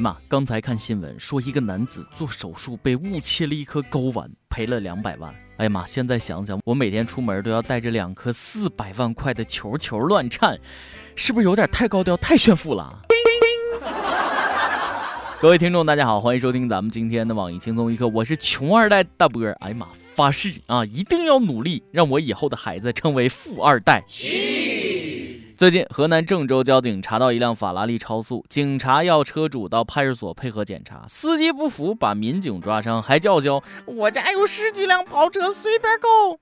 嘛，刚才看新闻说一个男子做手术被误切了一颗睾丸，赔了200万。哎呀妈，现在想想我每天出门都要带着2颗400万块的球乱颤，是不是有点太高调太炫富了？各位听众大家好，欢迎收听咱们今天的网易轻松一刻，我是穷二代大波。哎呀妈，发誓啊，一定要努力让我以后的孩子成为富二代。最近河南郑州交警查到一辆法拉利超速，警察要车主到派出所配合检查，司机不服把民警抓伤，还叫嚣我家有10几辆跑车随便购。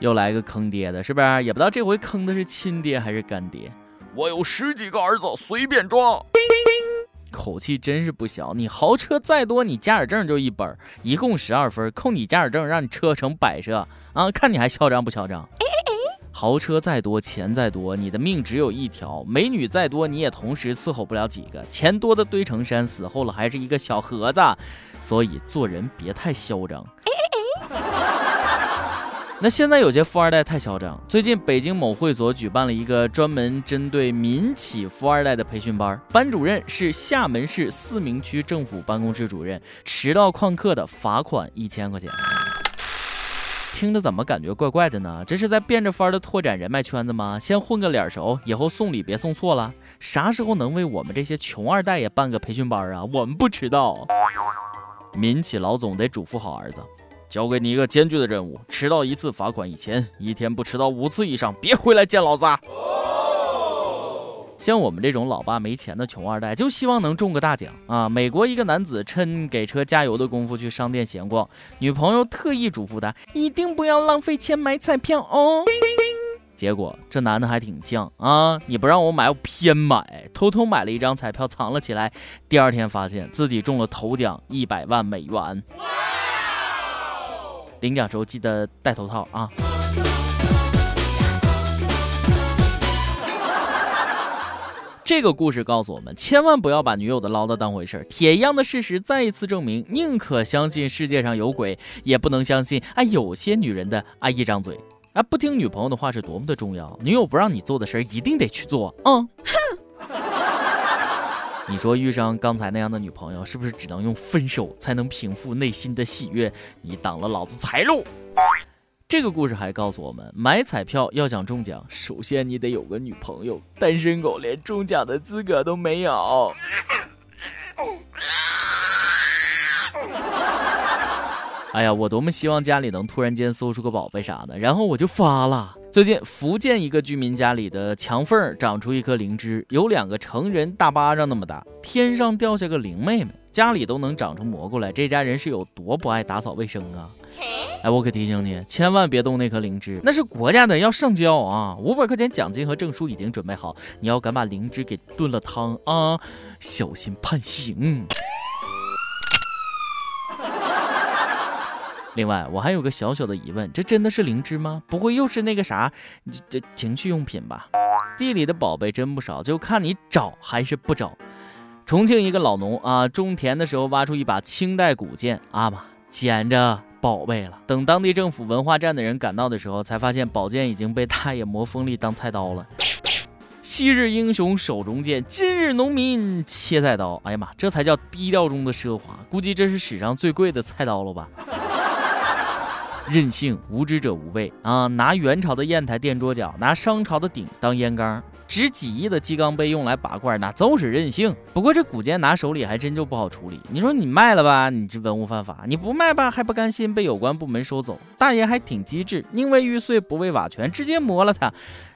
又来个坑爹的，是不是？也不知道这回坑的是亲爹还是干爹。我有10几个儿子随便抓，口气真是不小。你豪车再多你驾驶证就1本，一共12分，扣你驾驶证让你车成摆设啊，看你还嚣张不嚣张。豪车再多钱再多，你的命只有一条。美女再多你也同时伺候不了几个，钱多的堆成山，死后了还是一个小盒子。所以做人别太嚣张。那现在有些富二代太嚣张，最近北京某会所举办了一个专门针对民企富二代的培训班，班主任是厦门市思明区政府办公室主任，迟到旷课的罚款1000块钱。听着怎么感觉怪怪的呢？这是在变着法的拓展人脉圈子吗？先混个脸熟，以后送礼别送错了。啥时候能为我们这些穷二代也办个培训班啊？我们不迟到。民企老总得嘱咐好儿子，交给你一个艰巨的任务，迟到1次罚款1000，1天不迟到5次以上别回来见老子。像我们这种老爸没钱的穷二代就希望能中个大奖啊！美国一个男子趁给车加油的功夫去商店闲逛，女朋友特意嘱咐他一定不要浪费钱买彩票哦。结果这男的还挺犟啊，你不让我买我偏买，偷偷买了一张彩票藏了起来，第2天发现自己中了头奖100万美元。领奖时候记得戴头套啊。这个故事告诉我们，千万不要把女友的唠叨当回事。铁一样的事实再一次证明，宁可相信世界上有鬼，也不能相信啊有些女人的啊一张嘴啊。不听女朋友的话是多么的重要，女友不让你做的事一定得去做。你说遇上刚才那样的女朋友，是不是只能用分手才能平复内心的喜悦？你挡了老子财路。这个故事还告诉我们，买彩票要想中奖，首先你得有个女朋友，单身狗连中奖的资格都没有。哎呀，我多么希望家里能突然间搜出个宝贝啥的，然后我就发了。最近福建一个居民家里的墙缝长出一颗灵芝，有2个成人大巴掌那么大，天上掉下个灵妹妹，家里都能长出蘑菇来，这家人是有多不爱打扫卫生啊。哎，我可提醒你，千万别动那颗灵芝，那是国家的，要上交啊！500块钱奖金和证书已经准备好，你要敢把灵芝给炖了汤啊，小心判刑。另外，我还有个小小的疑问，这真的是灵芝吗？不会又是那个啥，这情趣用品吧？地里的宝贝真不少，就看你找还是不找。重庆一个老农啊，种田的时候挖出一把清代古剑，啊嘛，捡着宝贝了。等当地政府文化站的人赶到的时候，才发现宝剑已经被大爷磨锋利当菜刀了。昔日英雄手中剑，今日农民切菜刀。哎呀妈，这才叫低调中的奢华，估计这是史上最贵的菜刀了吧。任性无知者无畏啊！拿元朝的砚台垫桌角，拿商朝的鼎当烟缸，值几亿的鸡缸杯用来拔罐，那都是任性。不过这古剑拿手里还真就不好处理，你说你卖了吧，你这文物犯法；你不卖吧，还不甘心被有关部门收走。大爷还挺机智，宁为玉碎不为瓦全，直接磨了它，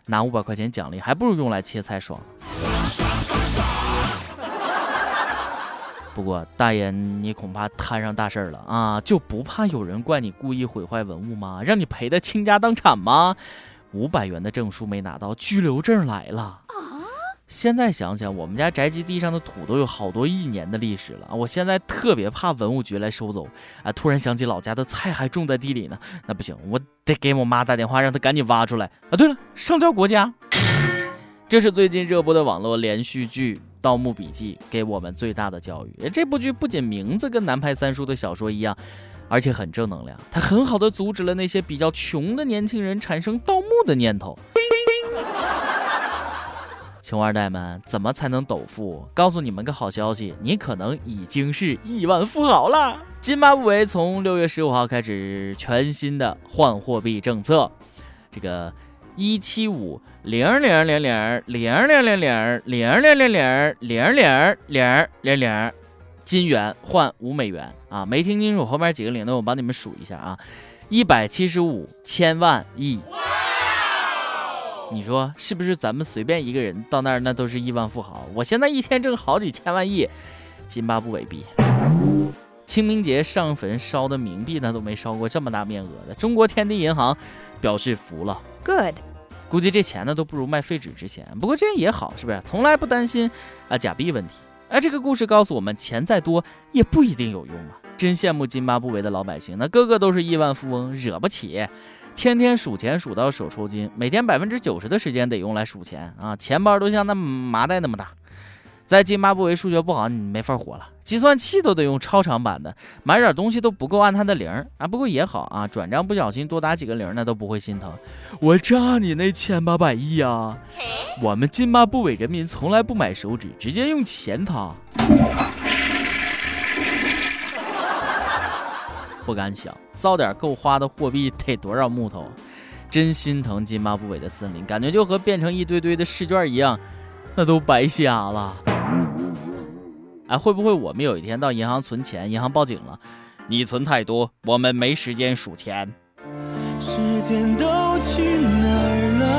拿500块钱奖励，还不如用来切菜爽。不过大爷，你恐怕摊上大事了啊！就不怕有人怪你故意毁坏文物吗？让你赔得倾家荡产吗？500元的证书没拿到，拘留证来了。现在想想，我们家宅基地上的土都有好多1年的历史了，我现在特别怕文物局来收走啊！突然想起老家的菜还种在地里呢，那不行，我得给我妈打电话，让她赶紧挖出来啊！对了，上交国家。这是最近热播的网络连续剧《盗墓笔记》给我们最大的教育。这部剧不仅名字跟南派三叔的小说一样，而且很正能量，它很好的阻止了那些比较穷的年轻人产生盗墓的念头。穷二代们怎么才能抖富？告诉你们个好消息，你可能已经是亿万富豪了。津巴布韦从6月15号开始全新的换货币政策，这个175000000000000000000金元换5美元啊！没听清楚后面几个零的，我帮你们数一下啊，175千万亿。你说是不是咱们随便一个人到那儿那都是亿万富豪？我现在一天挣好几千万亿，津巴布韦币。清明节上坟烧的冥币那都没烧过这么大面额的。中国天地银行表示服了 ，Good。估计这钱呢都不如卖废纸值钱。不过这样也好，是不是？从来不担心啊假币问题。哎，这个故事告诉我们，钱再多也不一定有用啊。真羡慕津巴布韦的老百姓，那个个都是亿万富翁，惹不起。天天数钱数到手抽筋，每天90%的时间得用来数钱啊，钱包都像那麻袋那么大。在津巴布韦数学不好，你没法活了，计算器都得用超长版的，买点东西都不够按它的零啊。不过也好啊，转账不小心多打几个零那都不会心疼。我炸你那1800亿啊！我们津巴布韦人民从来不买手指，直接用钱掏。不敢想造点够花的货币得多少木头，真心疼津巴布韦的森林，感觉就和变成一堆堆的试卷一样，那都白瞎了。哎，会不会我们有一天到银行存钱，银行报警了，你存太多，我们没时间数钱。时间都去哪儿了？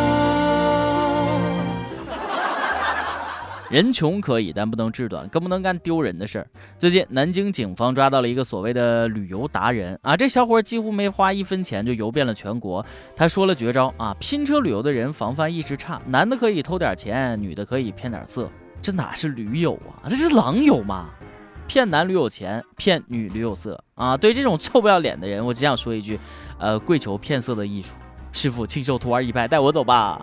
人穷可以，但不能志短，更不能干丢人的事儿。最近南京警方抓到了一个所谓的旅游达人啊，这小伙几乎没花1分钱就游遍了全国。他说了绝招啊，拼车旅游的人防范意识差，男的可以偷点钱，女的可以骗点色。这哪是驴友啊，这是狼友嘛！骗男驴友钱，骗女驴友色啊！对这种臭不要脸的人，我只想说一句，跪求骗色的艺术。师傅，亲手徒儿一拍，带我走吧。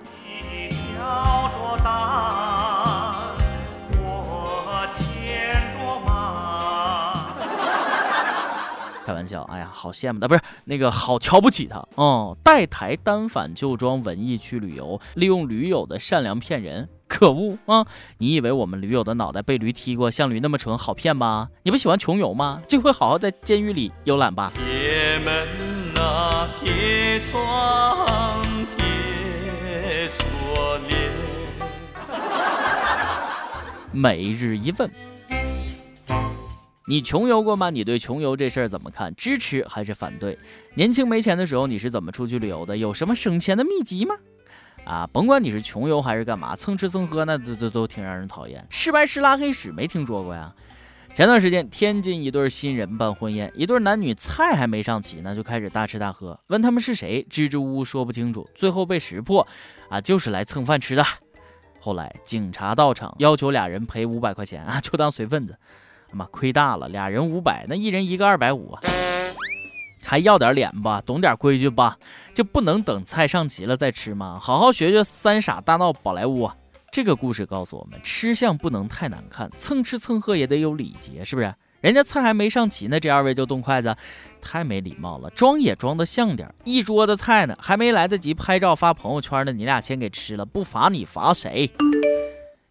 开玩笑，哎呀，好羡慕他，不是那个好瞧不起他哦！带台单反就装文艺去旅游，利用驴友的善良骗人。可恶啊！你以为我们驴友的脑袋被驴踢过，像驴那么纯好骗吗？你不喜欢穷游吗？这回好好在监狱里游览吧。铁门啊，铁窗，铁锁链。每日一问，你穷游过吗？你对穷游这事儿怎么看？支持还是反对？年轻没钱的时候你是怎么出去旅游的？有什么省钱的秘籍吗？啊，甭管你是穷游还是干嘛，蹭吃蹭喝那都挺让人讨厌。吃白吃拉黑屎没听说过呀？前段时间天津一对新人办婚宴，一对男女菜还没上齐呢，就开始大吃大喝，问他们是谁支支吾吾说不清楚，最后被识破啊，就是来蹭饭吃的。后来警察到场，要求俩人赔500块钱啊，就当随份子。妈亏大了，俩人500，那一人一个250啊。还要点脸吧，懂点规矩吧，就不能等菜上齐了再吃吗？好好学学三傻大闹宝莱坞啊！这个故事告诉我们，吃相不能太难看，蹭吃蹭喝也得有礼节，是不是？人家菜还没上齐呢，这二位就动筷子，太没礼貌了，装也装得像点。一桌的菜呢，还没来得及拍照发朋友圈呢，你俩先给吃了，不罚你罚谁？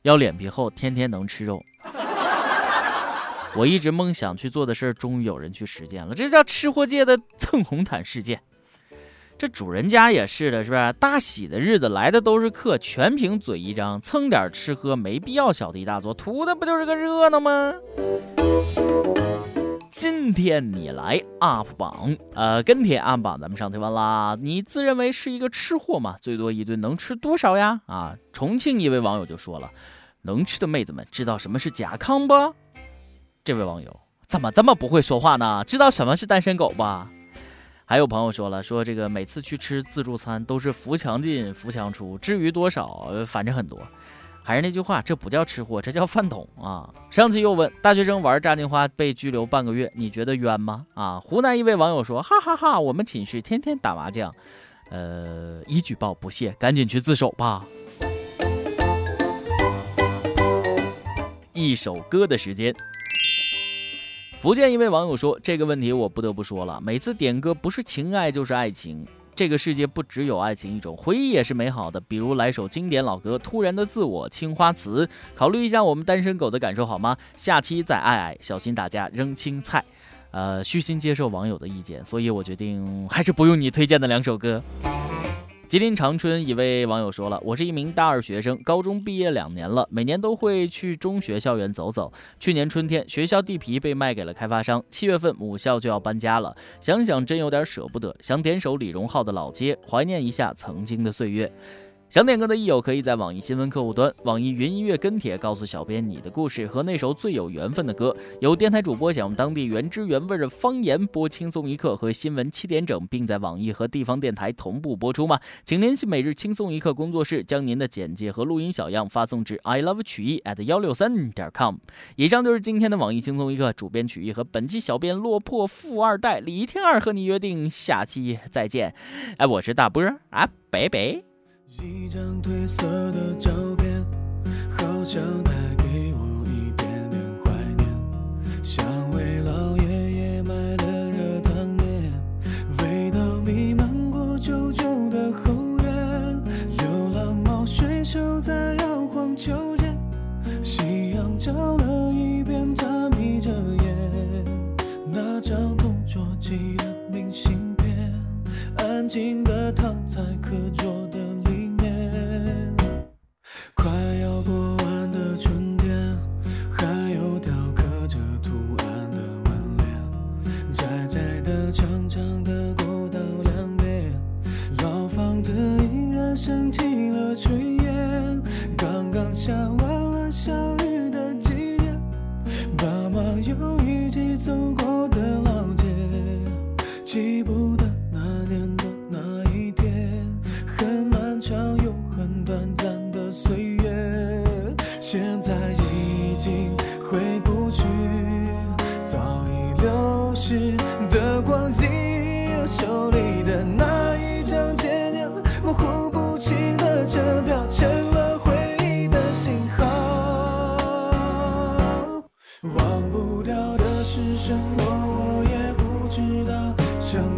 要脸皮厚，天天能吃肉。我一直梦想去做的事儿，终于有人去实践了，这叫吃货界的蹭红毯事件。这主人家也是的，是吧？大喜的日子来的都是客，全凭嘴一张，蹭点吃喝没必要小题大做，图的不就是个热闹吗？今天你来 up 榜，跟帖 up 榜咱们上推完啦。你自认为是一个吃货吗？最多一顿能吃多少呀？啊，重庆一位网友就说了，能吃的妹子们知道什么是甲亢不？这位网友怎么这么不会说话呢？知道什么是单身狗吧？还有朋友说了，说这个每次去吃自助餐都是扶墙进扶墙出，至于多少反正很多。还是那句话，这不叫吃货，这叫饭桶啊！上期又问大学生玩炸金花被拘留半个月，你觉得冤吗？啊，湖南一位网友说，哈哈，我们寝室天天打麻将，一举报不屑，赶紧去自首吧。一首歌的时间。福建一位网友说，这个问题我不得不说了，每次点歌不是情爱就是爱情，这个世界不只有爱情一种，回忆也是美好的。比如来首经典老歌《突然的自我》《青花瓷》，考虑一下我们单身狗的感受好吗？下期再爱爱，小心大家扔青菜。虚心接受网友的意见，所以我决定还是不用你推荐的两首歌。吉林长春一位网友说了，我是一名大二学生，高中毕业2年了，每年都会去中学校园走走。去年春天，学校地皮被卖给了开发商，7月份母校就要搬家了，想想真有点舍不得，想点首李荣浩的老街，怀念一下曾经的岁月。想点歌的益友可以在网易新闻客户端、网易云音乐跟帖告诉小编你的故事和那首最有缘分的歌。有电台主播想用当地原汁原味的方言播轻松一刻和新闻7点整，并在网易和地方电台同步播出吗？请联系每日轻松一刻工作室，将您的简介和录音小样发送至 ilove曲艺@163.com。 以上就是今天的网易轻松一刻，主编曲艺和本期小编落魄富二代李天二和你约定下期再见。我是大波啊，拜拜。一张褪色的照片，好像带给我一点点怀念，像为老爷爷买的热汤面，味道弥漫过旧旧的后院。流浪猫睡熟在摇晃秋千，夕阳照了一遍，他眯着眼。那张同桌寄的明信片，安静的躺在课桌的里面，快要过完的春天，还有雕刻着图案的门帘，窄窄的长长的过道两边，老房子依然升起了炊烟。刚刚下完了小雨的季节，爸妈又一起走过的老街，记不得那年的那一天，很漫长又很短暂的岁月，现在已经回不去，早已流逝的光阴，手里的那一张渐渐模糊不清的车票，成了回忆的信号。忘不掉的是什么我也不知道，想不起当年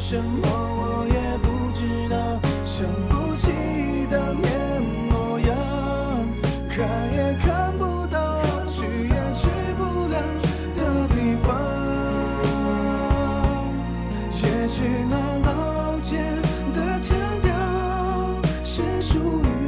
什么我也不知道，想不起。属于。